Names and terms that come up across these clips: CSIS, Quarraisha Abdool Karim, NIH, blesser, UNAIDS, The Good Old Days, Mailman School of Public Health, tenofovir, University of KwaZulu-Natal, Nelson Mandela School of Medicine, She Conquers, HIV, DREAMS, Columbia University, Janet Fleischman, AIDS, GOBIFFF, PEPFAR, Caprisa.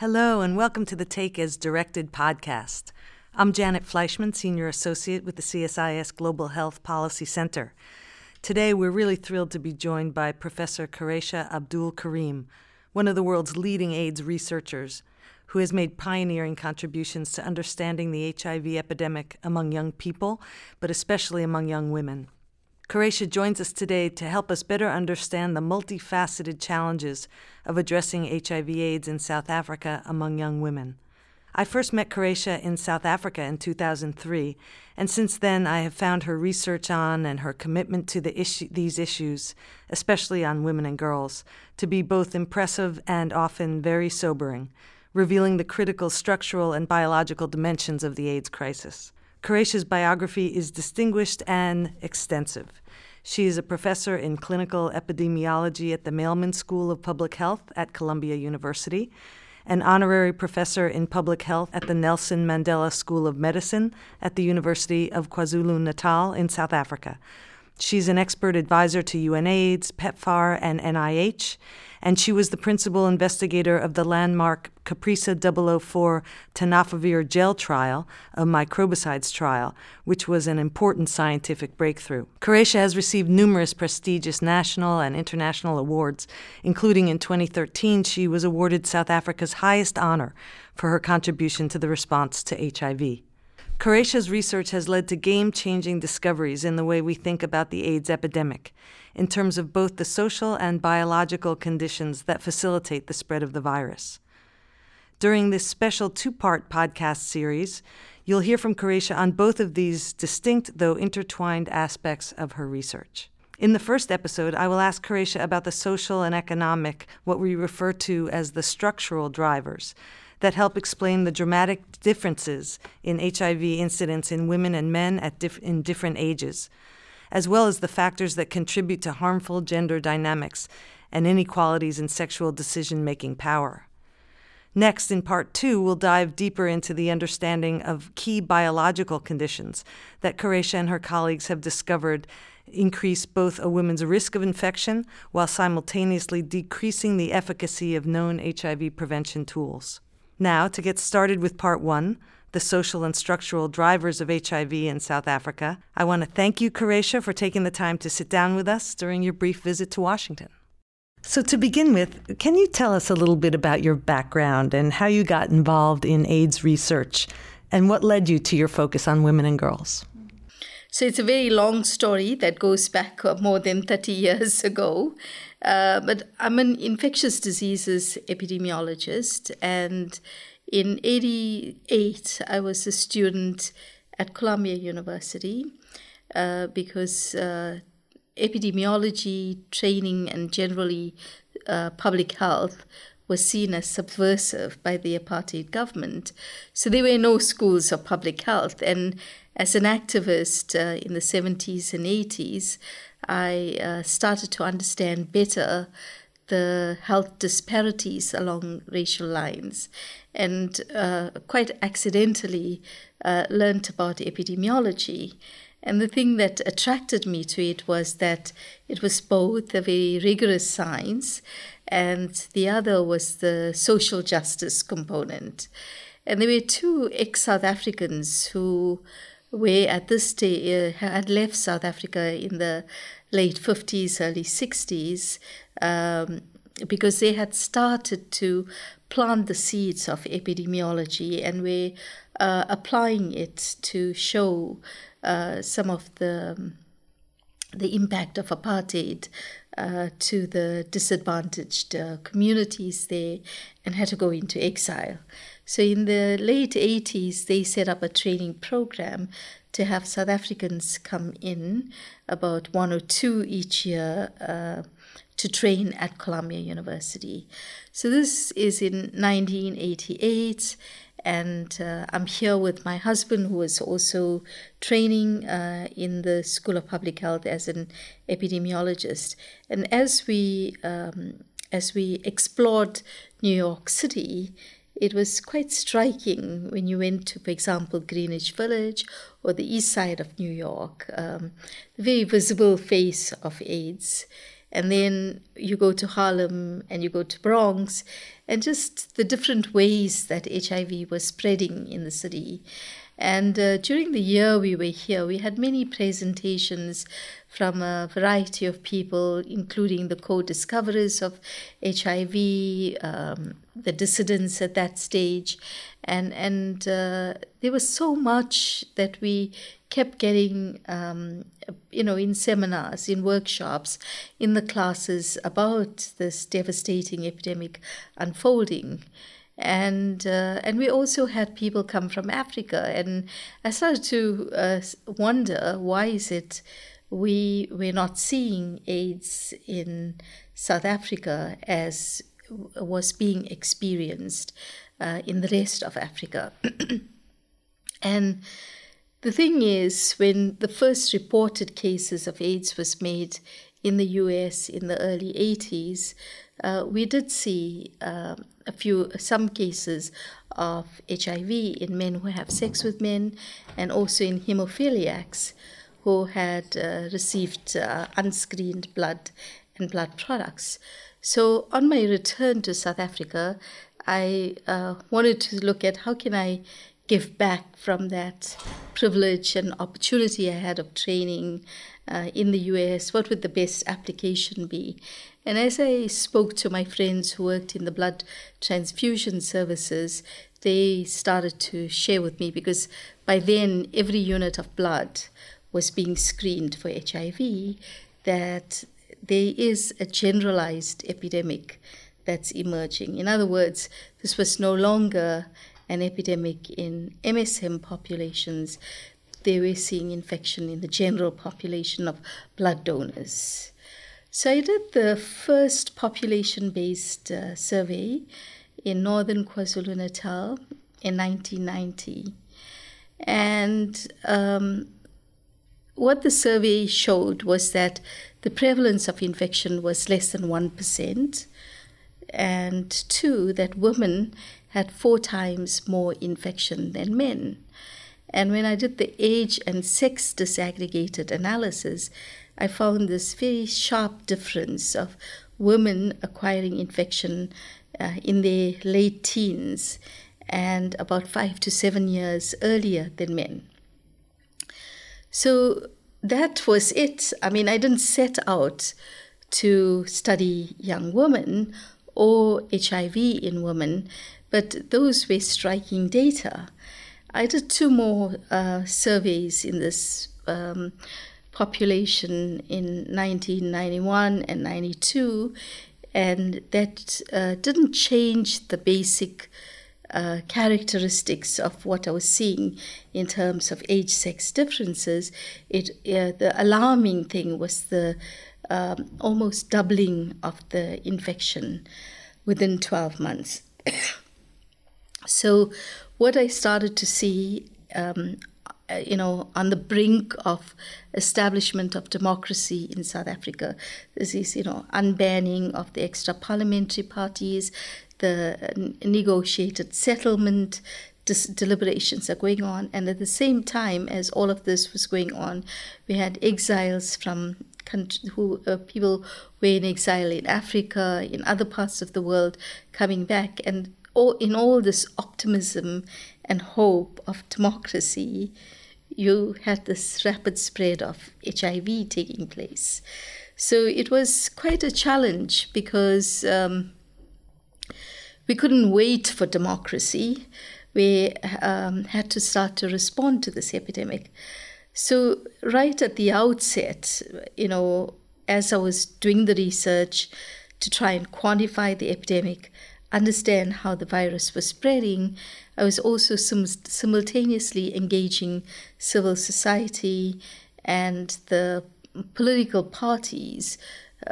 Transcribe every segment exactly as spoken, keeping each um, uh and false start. Hello and welcome to the Take as Directed podcast. I'm Janet Fleischman, Senior Associate with the C S I S Global Health Policy Center. Today we're really thrilled to be joined by Professor Quarraisha Abdool Karim, one of the world's leading AIDS researchers, who has made pioneering contributions to understanding the H I V epidemic among young people, but especially among young women. Quarraisha joins us today to help us better understand the multifaceted challenges of addressing H I V AIDS in South Africa among young women. I first met Quarraisha in South Africa in two thousand three, and since then I have found her research on and her commitment to the issue, these issues, especially on women and girls, to be both impressive and often very sobering, revealing the critical structural and biological dimensions of the AIDS crisis. Quarraisha's biography is distinguished and extensive. She is a professor in clinical epidemiology at the Mailman School of Public Health at Columbia University, an honorary professor in public health at the Nelson Mandela School of Medicine at the University of KwaZulu-Natal in South Africa. She's an expert advisor to UNAIDS, PEPFAR, and N I H, and she was the principal investigator of the landmark Caprisa double oh four tenofovir gel trial, a microbicides trial, which was an important scientific breakthrough. Quarraisha has received numerous prestigious national and international awards, including in twenty thirteen she was awarded South Africa's highest honor for her contribution to the response to H I V. Quarraisha's research has led to game-changing discoveries in the way we think about the AIDS epidemic, in terms of both the social and biological conditions that facilitate the spread of the virus. During this special two-part podcast series, you'll hear from Quarraisha on both of these distinct, though intertwined, aspects of her research. In the first episode, I will ask Quarraisha about the social and economic, what we refer to as the structural drivers, that help explain the dramatic differences in H I V incidence in women and men at dif- in different ages, as well as the factors that contribute to harmful gender dynamics and inequalities in sexual decision-making power. Next, in part two, we'll dive deeper into the understanding of key biological conditions that Quarraisha and her colleagues have discovered increase both a woman's risk of infection while simultaneously decreasing the efficacy of known H I V prevention tools. Now, to get started with part one, the social and structural drivers of H I V in South Africa, I want to thank you, Quarraisha, for taking the time to sit down with us during your brief visit to Washington. So to begin with, can you tell us a little bit about your background and how you got involved in AIDS research and what led you to your focus on women and girls? So it's a very long story that goes back more than thirty years ago. Uh, but I'm an infectious diseases epidemiologist, and in eighty-eight, I was a student at Columbia University uh, because uh, epidemiology training and generally uh, public health was seen as subversive by the apartheid government. So there were no schools of public health. And as an activist uh, in the seventies and eighties, I uh, started to understand better the health disparities along racial lines, and uh, quite accidentally uh, learned about epidemiology. And the thing that attracted me to it was that it was both a very rigorous science, and the other was the social justice component. And there were two ex-South Africans who were at this day, uh, had left South Africa in the late fifties, early sixties, um, because they had started to plant the seeds of epidemiology and were uh, applying it to show uh, some of the, the impact of apartheid uh, to the disadvantaged uh, communities there, and had to go into exile. So in the late eighties, they set up a training program to have South Africans come in, about one or two each year, uh, to train at Columbia University. So this is in nineteen eighty-eight, and uh, I'm here with my husband, who was also training uh, in the School of Public Health as an epidemiologist. And as we um, as we explored New York City, it was quite striking when you went to, for example, Greenwich Village or the east side of New York, um, the very visible face of AIDS. and then you go to Harlem and you go to Bronx, and just the different ways that H I V was spreading in the city. And uh, during the year we were here, we had many presentations from a variety of people, including the co-discoverers of H I V, um, the dissidents at that stage. And, and uh, there was so much that we kept getting, um, you know, in seminars, in workshops, in the classes about this devastating epidemic unfolding. And uh, and we also had people come from Africa, and I started to uh, wonder, why is it we we're not seeing AIDS in South Africa as was being experienced uh, in the rest of Africa? And the thing is, when the first reported cases of AIDS was made in the U S in the early eighties, uh, we did see Uh, a few, some cases of H I V in men who have sex with men, and also in hemophiliacs who had uh, received uh, unscreened blood and blood products. So on my return to South Africa, I uh, wanted to look at how can I give back from that privilege and opportunity I had of training uh, in the U S, what would the best application be? And as I spoke to my friends who worked in the blood transfusion services, they started to share with me, because by then every unit of blood was being screened for H I V, that there is a generalized epidemic that's emerging. In other words, this was no longer an epidemic in M S M populations. They were seeing infection in the general population of blood donors. So I did the first population-based uh, survey in northern KwaZulu-Natal in nineteen ninety. And um, what the survey showed was that the prevalence of infection was less than one percent, and two, that women had four times more infection than men. And when I did the age and sex disaggregated analysis, I found this very sharp difference of women acquiring infection uh, in their late teens and about five to seven years earlier than men. So that was it. I mean, I didn't set out to study young women or H I V in women, but those were striking data. I did two more uh, surveys in this um population in nineteen ninety-one and ninety-two, and that uh, didn't change the basic uh, characteristics of what I was seeing in terms of age-sex differences. It uh, the alarming thing was the um, almost doubling of the infection within twelve months. So what I started to see, um, you know, on the brink of establishment of democracy in South Africa. This is, you know, unbanning of the extra parliamentary parties, the negotiated settlement dis- deliberations are going on. And at the same time as all of this was going on, we had exiles from country, who uh, people were in exile in Africa, in other parts of the world, coming back. And all, in all this optimism and hope of democracy, you had this rapid spread of H I V taking place. So it was quite a challenge, because um, we couldn't wait for democracy. We um, had to start to respond to this epidemic. So right at the outset, you know, as I was doing the research to try and quantify the epidemic, understand how the virus was spreading, I was also sim- simultaneously engaging civil society and the political parties,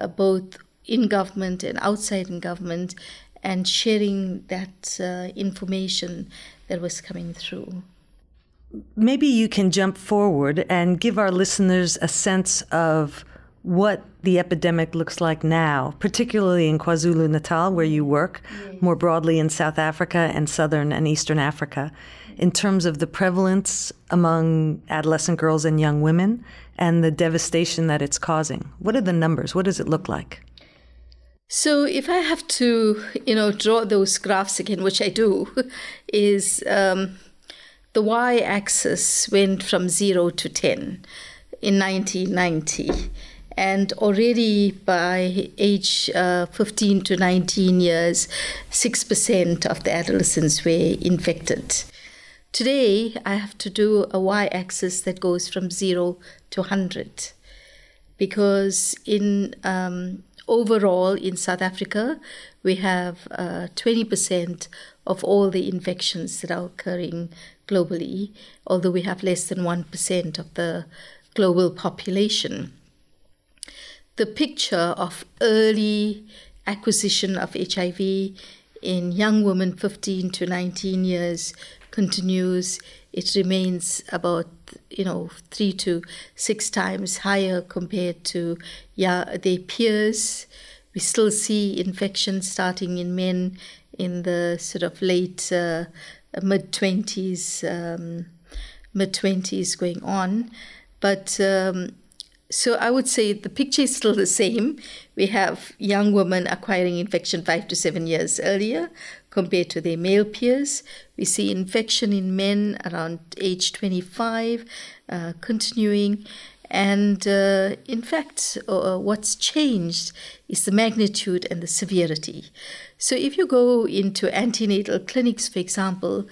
uh, both in government and outside in government, and sharing that uh, information that was coming through. Maybe you can jump forward and give our listeners a sense of what the epidemic looks like now, particularly in KwaZulu-Natal, where you work, yes. More broadly in South Africa and Southern and Eastern Africa, in terms of the prevalence among adolescent girls and young women and the devastation that it's causing? What are the numbers? What does it look like? So if I have to, you know, draw those graphs again, which I do, is um, the y-axis went from zero to ten in nineteen ninety. And already by age uh, fifteen to nineteen years, six percent of the adolescents were infected. Today, I have to do a y-axis that goes from zero to one hundred. Because in um, overall in South Africa, we have uh, twenty percent of all the infections that are occurring globally, although we have less than one percent of the global population. The picture of early acquisition of H I V in young women fifteen to nineteen years continues. It remains about, you know, three to six times higher compared to yeah, their peers. We still see infections starting in men in the sort of late uh, mid-twenties, um, mid-twenties going on. But um, so I would say the picture is still the same. We have young women acquiring infection five to seven years earlier compared to their male peers. We see infection in men around age twenty-five uh, continuing. And uh, in fact, uh, what's changed is the magnitude and the severity. So if you go into antenatal clinics, for example,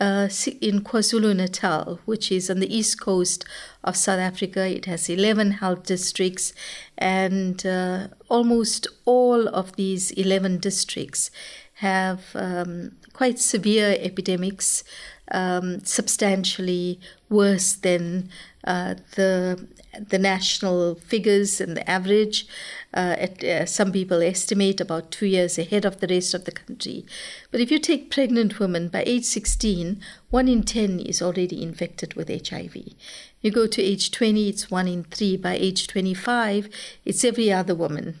Uh, in KwaZulu-Natal, which is on the east coast of South Africa. It has eleven health districts, and uh, almost all of these eleven districts have um, quite severe epidemics, um, substantially worse than uh, the the national figures and the average. Uh, at, uh, some people estimate about two years ahead of the rest of the country. But if you take pregnant women, by age sixteen, one in ten is already infected with H I V. You go to age twenty, it's one in three. By age twenty-five, it's every other woman.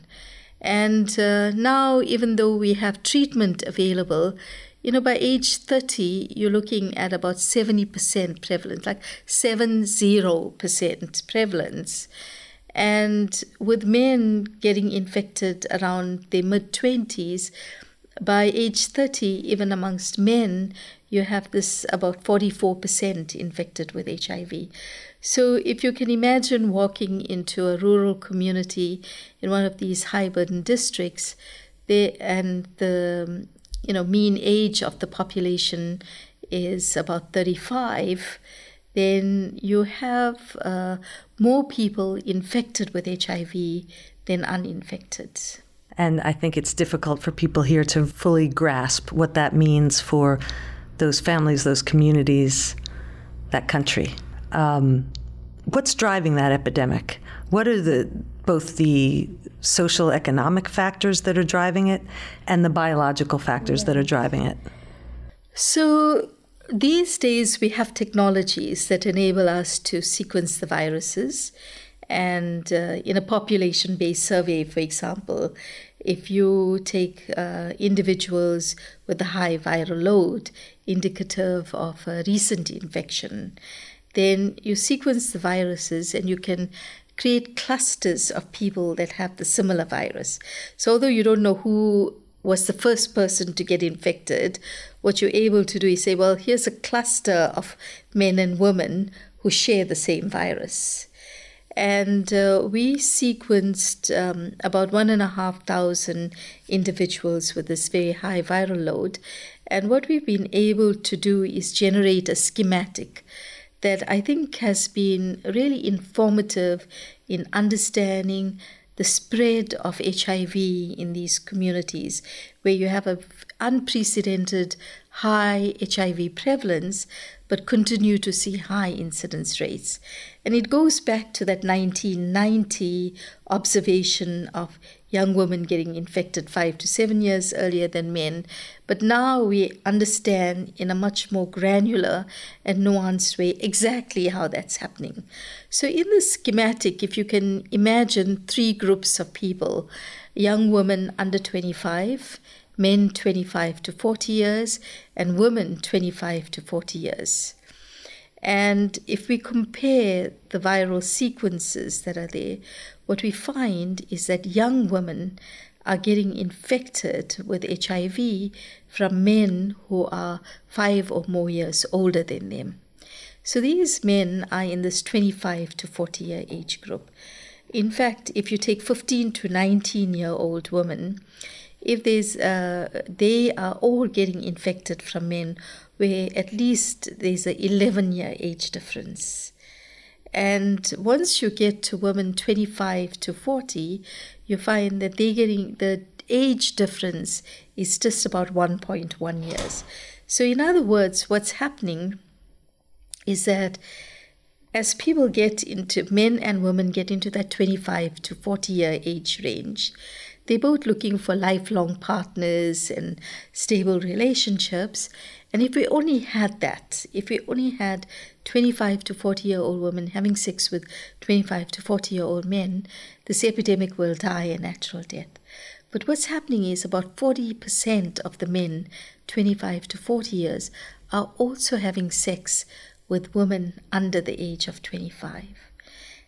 And uh, now, even though we have treatment available, you know, by age thirty, you're looking at about seventy percent prevalence, like seventy percent prevalence. And with men getting infected around their mid-twenties, by age thirty, even amongst men, you have this about forty-four percent infected with H I V. So if you can imagine walking into a rural community in one of these high-burden districts, they, and the you know mean age of the population is about thirty-five, then you have uh, more people infected with H I V than uninfected. And I think it's difficult for people here to fully grasp what that means for those families, those communities, that country. Um, what's driving that epidemic? What are the both the social economic factors that are driving it and the biological factors yeah. that are driving it? So these days, we have technologies that enable us to sequence the viruses. And uh, in a population-based survey, for example, if you take uh, individuals with a high viral load, indicative of a recent infection, then you sequence the viruses and you can create clusters of people that have the similar virus. So although you don't know who was the first person to get infected, what you're able to do is say, well, here's a cluster of men and women who share the same virus. And uh, we sequenced um, about one and a half thousand individuals with this very high viral load. And what we've been able to do is generate a schematic that I think has been really informative in understanding the spread of H I V in these communities, where you have an unprecedented high H I V prevalence, but continue to see high incidence rates. And it goes back to that nineteen ninety observation of young women getting infected five to seven years earlier than men. But now we understand in a much more granular and nuanced way exactly how that's happening. So in this schematic, if you can imagine three groups of people, young women under twenty-five, men twenty-five to forty years, and women twenty-five to forty years. And if we compare the viral sequences that are there, what we find is that young women are getting infected with H I V from men who are five or more years older than them. So these men are in this twenty-five to forty year age group. In fact, if you take fifteen to nineteen year old women, if there's, uh, they are all getting infected from men where at least there's an eleven year age difference. And once you get to women twenty-five to forty, you find that they're getting, the age difference is just about one point one years. So in other words, what's happening is that as people get into, men and women get into that twenty-five to forty year age range, they're both looking for lifelong partners and stable relationships. And if we only had that, if we only had twenty-five to forty year old women having sex with twenty-five to forty year old men, this epidemic will die a natural death. But what's happening is about forty percent of the men twenty-five to forty years are also having sex with women under the age of twenty-five.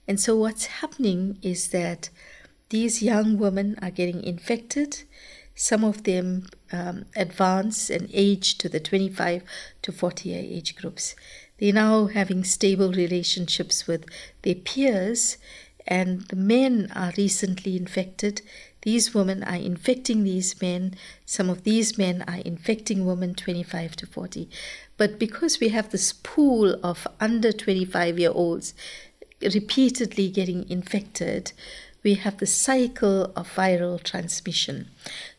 And so what's happening is that these young women are getting infected. Some of them um, advance and age to the twenty-five to forty year age groups. They're now having stable relationships with their peers, and the men are recently infected. These women are infecting these men. Some of these men are infecting women twenty-five to forty. But because we have this pool of under twenty-five year olds repeatedly getting infected, we have the cycle of viral transmission.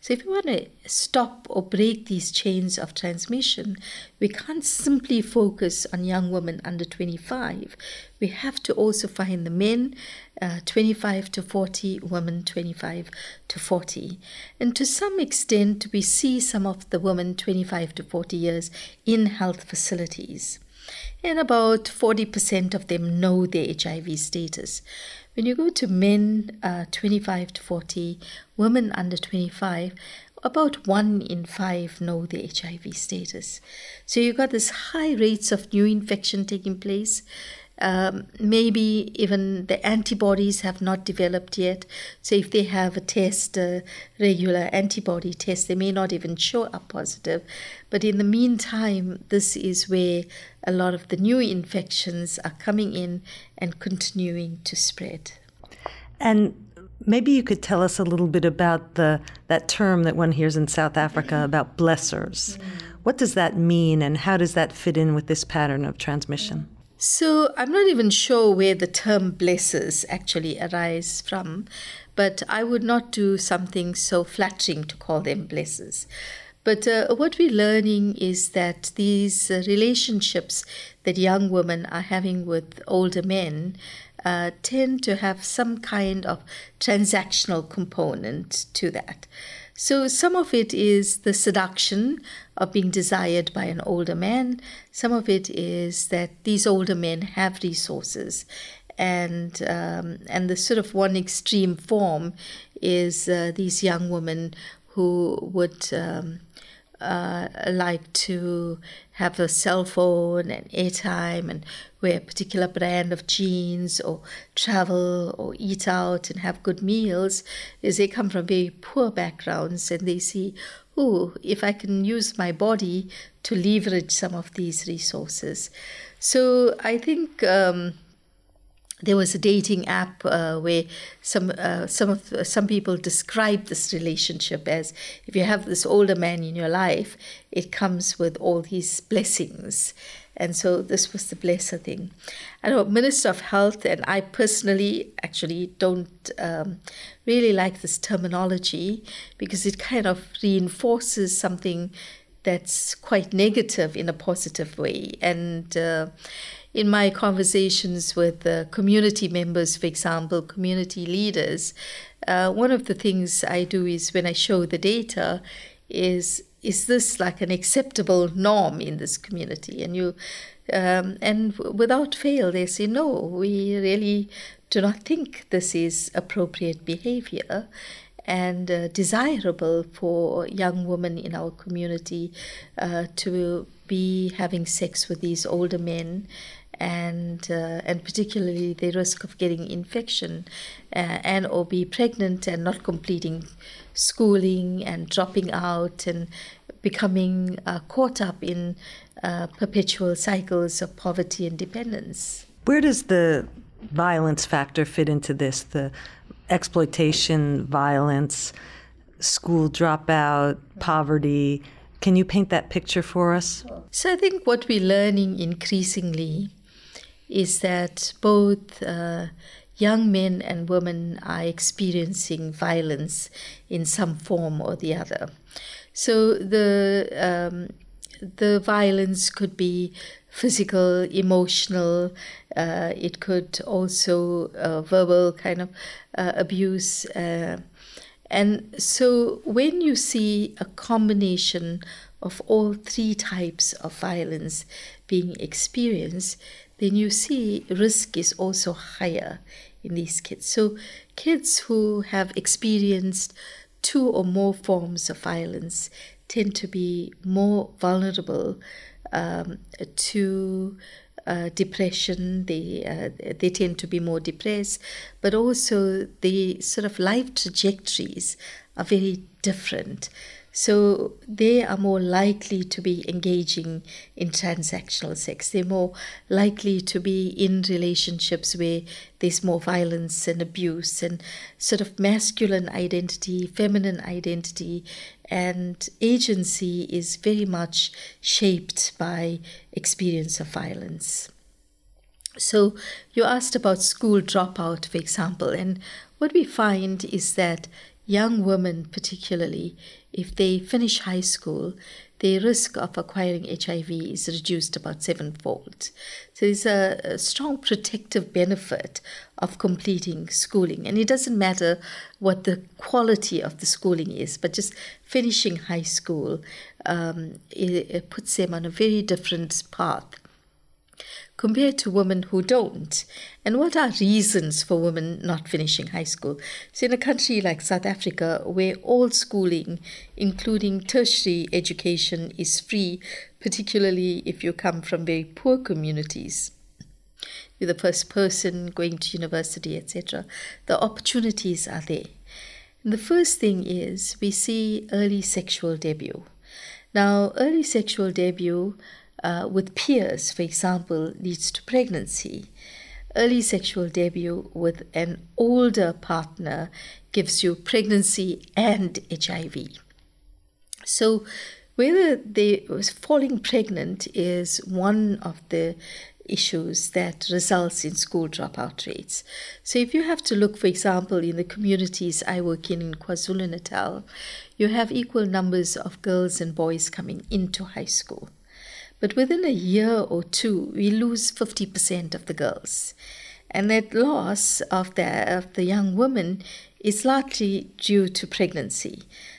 So if we want to stop or break these chains of transmission, we can't simply focus on young women under twenty-five. We have to also find the men uh, twenty-five to forty, women twenty-five to forty. And to some extent, we see some of the women twenty-five to forty years in health facilities. And about forty percent of them know their H I V status. When you go to men uh, twenty-five to forty, women under twenty-five, about one in five know their H I V status. So you've got this high rates of new infection taking place. Um, maybe even the antibodies have not developed yet. So if they have a test, a regular antibody test, they may not even show up positive. But in the meantime, this is where a lot of the new infections are coming in and continuing to spread. And maybe you could tell us a little bit about the that term that one hears in South Africa about blessers. Mm. What does that mean, and how does that fit in with this pattern of transmission? Mm. So I'm not even sure where the term blessers actually arise from, but I would not do something so flattering to call them blessers. But uh, what we're learning is that these uh, relationships that young women are having with older men uh, tend to have some kind of transactional component to that. So some of it is the seduction of being desired by an older man. Some of it is that these older men have resources. And um, and the sort of one extreme form is uh, these young women who would um, uh, like to have a cell phone and airtime and wear a particular brand of jeans or travel or eat out and have good meals, is they come from very poor backgrounds and they see, oh, if I can use my body to leverage some of these resources. So I think um, there was a dating app uh, where some uh, some of uh, some people describe this relationship as, if you have this older man in your life, it comes with all these blessings. And so this was the blesser thing. I know Minister of Health, and I personally actually don't um, really like this terminology because it kind of reinforces something that's quite negative in a positive way. And uh, in my conversations with uh, community members, for example, community leaders, uh, one of the things I do is when I show the data is, is this like an acceptable norm in this community? And you, um, and without fail, they say, no, we really do not think this is appropriate behavior. and uh, desirable for young women in our community uh, to be having sex with these older men, and uh, and particularly the risk of getting infection uh, and or be pregnant and not completing schooling and dropping out and becoming uh, caught up in uh, perpetual cycles of poverty and dependence. Where does the violence factor fit into this? The exploitation, violence, school dropout, poverty. Can you paint that picture for us? So I think what we're learning increasingly is that both uh, young men and women are experiencing violence in some form or the other. So the um, the violence could be physical, emotional. Uh, it could also uh, verbal kind of uh, abuse. Uh, and so when you see a combination of all three types of violence being experienced, then you see risk is also higher in these kids. So kids who have experienced two or more forms of violence tend to be more vulnerable um, to uh, depression. They, uh, they tend to be more depressed, but also the sort of life trajectories are very different. So they are more likely to be engaging in transactional sex. They're more likely to be in relationships where there's more violence and abuse and sort of masculine identity, feminine identity, and agency is very much shaped by experience of violence. So you asked about school dropout, for example, and what we find is that young women particularly, if they finish high school, their risk of acquiring H I V is reduced about sevenfold. So there's a, a strong protective benefit of completing schooling. And it doesn't matter what the quality of the schooling is, but just finishing high school, um, it, it puts them on a very different path compared to women who don't. And what are reasons for women not finishing high school? So in a country like South Africa, where all schooling, including tertiary education, is free, particularly if you come from very poor communities, you're the first person going to university, et cetera, the opportunities are there. And the first thing is we see early sexual debut. Now, early sexual debut Uh, with peers, for example, leads to pregnancy. Early sexual debut with an older partner gives you pregnancy and H I V. So whether they falling pregnant is one of the issues that results in school dropout rates. So if you have to look, for example, in the communities I work in in KwaZulu-Natal, you have equal numbers of girls and boys coming into high school. But within a year or two, we lose fifty percent of the girls. And that loss of the, of the young women is largely due to pregnancy.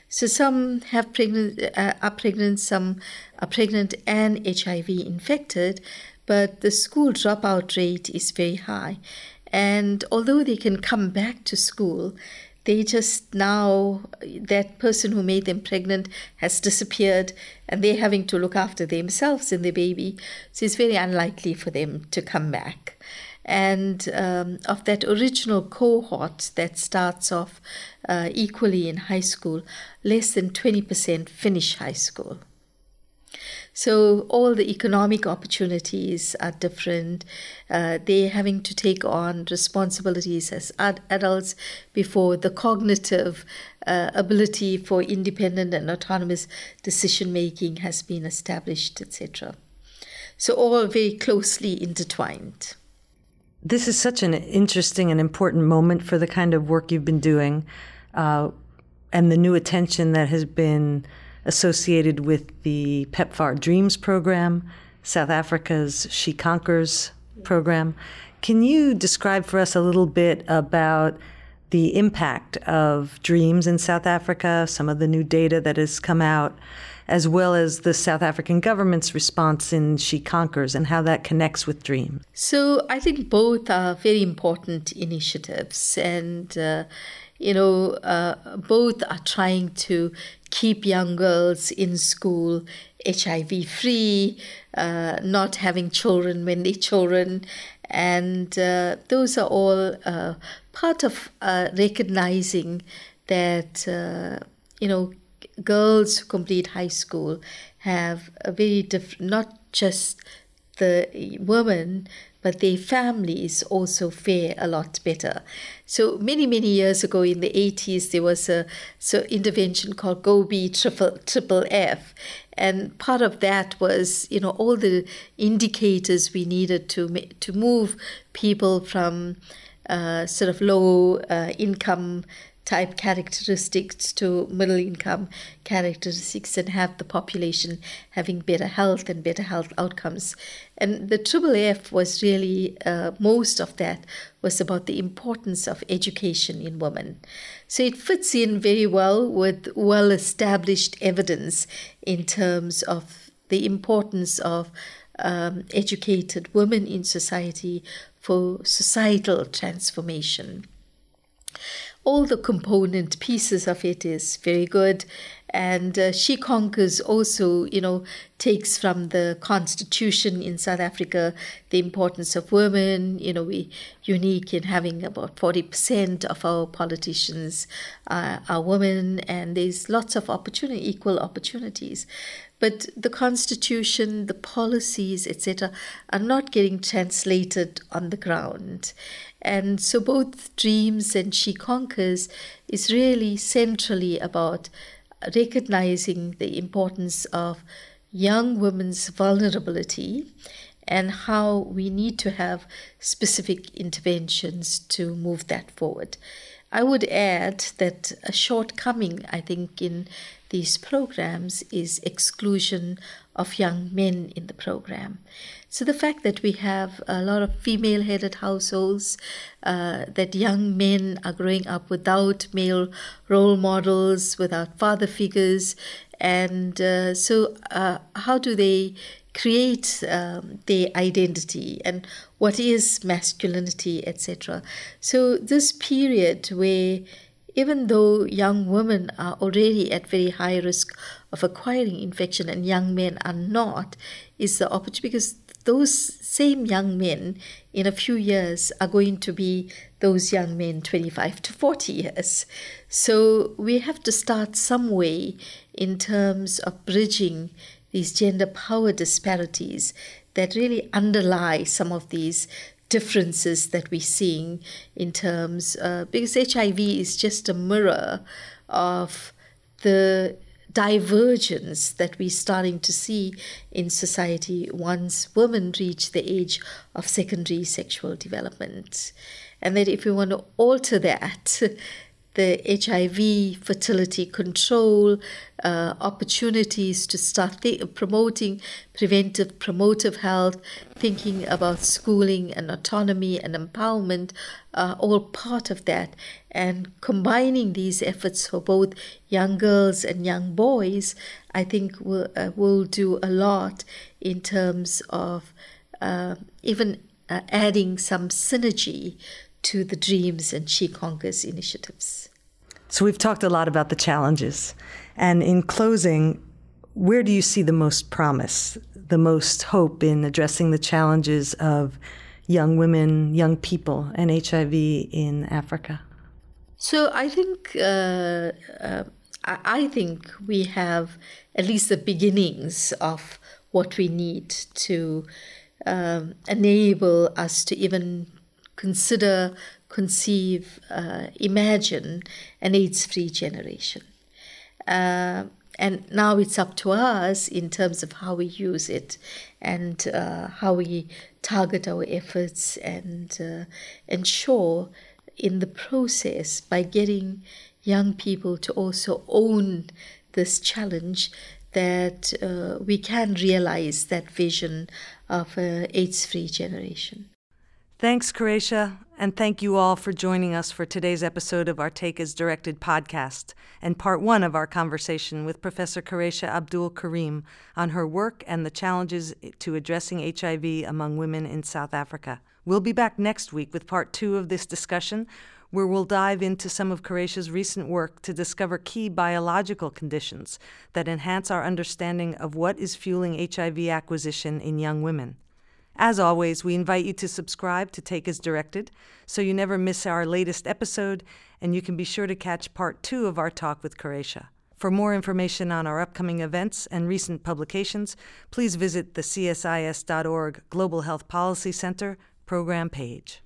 So some have pregnant, uh, are pregnant, some are pregnant and H I V infected, but the school dropout rate is very high. And although they can come back to school, they just now, that person who made them pregnant has disappeared and they're having to look after themselves and their baby. So it's very unlikely for them to come back. And um, of that original cohort that starts off uh, equally in high school, less than twenty percent finish high school. So all the economic opportunities are different. Uh, they're having to take on responsibilities as ad- adults before the cognitive uh, ability for independent and autonomous decision-making has been established, et cetera. So all very closely intertwined. This is such an interesting and important moment for the kind of work you've been doing, uh, and the new attention that has been associated with the PEPFAR DREAMS program, South Africa's She Conquers program. Can you describe for us a little bit about the impact of DREAMS in South Africa, some of the new data that has come out, as well as the South African government's response in She Conquers and how that connects with DREAMS. So I think both are very important initiatives, and uh, you know, uh, both are trying to keep young girls in school H I V-free, uh, not having children when they're children, and uh, those are all uh, part of uh, recognizing that, uh, you know, girls who complete high school have a very different, not just the women, but their families also fare a lot better. So many, many years ago in the eighties, there was a so intervention called G O B I F F F, and part of that was, you know, all the indicators we needed to to move people from uh, sort of low uh, income type characteristics to middle income characteristics and have the population having better health and better health outcomes. And the F F F was really, uh, most of that was about the importance of education in women. So it fits in very well with well-established evidence in terms of the importance of um, educated women in society for societal transformation. All the component pieces of it is very good. And uh, She Conquers also, you know, takes from the constitution in South Africa the importance of women. You know, we're unique in having about forty percent of our politicians uh, are women, and there's lots of opportunity, equal opportunities. But the constitution, the policies, et cetera, are not getting translated on the ground. And so both DREAMS and She Conquers is really centrally about recognizing the importance of young women's vulnerability and how we need to have specific interventions to move that forward. I would add that a shortcoming, I think, in these programs is exclusion of young men in the program. So the fact that we have a lot of female-headed households, uh, that young men are growing up without male role models, without father figures, and uh, so uh, how do they create um, their identity and what is masculinity, et cetera. So this period where even though young women are already at very high risk of acquiring infection and young men are not, is the opportunity, because those same young men in a few years are going to be those young men twenty-five to forty years. So we have to start some way in terms of bridging these gender power disparities that really underlie some of these differences that we're seeing in terms, uh, because H I V is just a mirror of the divergence that we're starting to see in society once women reach the age of secondary sexual development. And that if we want to alter that, the H I V, fertility control, uh, opportunities to start th- promoting preventive, promotive health, thinking about schooling and autonomy and empowerment are all part of that. And combining these efforts for both young girls and young boys, I think will uh, will do a lot in terms of uh, even uh, adding some synergy to the DREAMS and She Conquers initiatives. So we've talked a lot about the challenges. And in closing, where do you see the most promise, the most hope in addressing the challenges of young women, young people, and H I V in Africa? So I think uh, uh, I think we have at least the beginnings of what we need to um, enable us to even consider, conceive, uh, imagine an AIDS-free generation. Uh, and now it's up to us in terms of how we use it and uh, how we target our efforts and uh, ensure in the process, by getting young people to also own this challenge, that uh, we can realize that vision of an AIDS-free generation. Thanks, Quarraisha. And thank you all for joining us for today's episode of our Take as Directed podcast and part one of our conversation with Professor Quarraisha Abdool Karim on her work and the challenges to addressing H I V among women in South Africa. We'll be back next week with part two of this discussion, where we'll dive into some of Quarraisha's recent work to discover key biological conditions that enhance our understanding of what is fueling H I V acquisition in young women. As always, we invite you to subscribe to Take as Directed so you never miss our latest episode, and you can be sure to catch part two of our talk with Quarraisha. For more information on our upcoming events and recent publications, please visit the C S I S dot org Global Health Policy Center program page.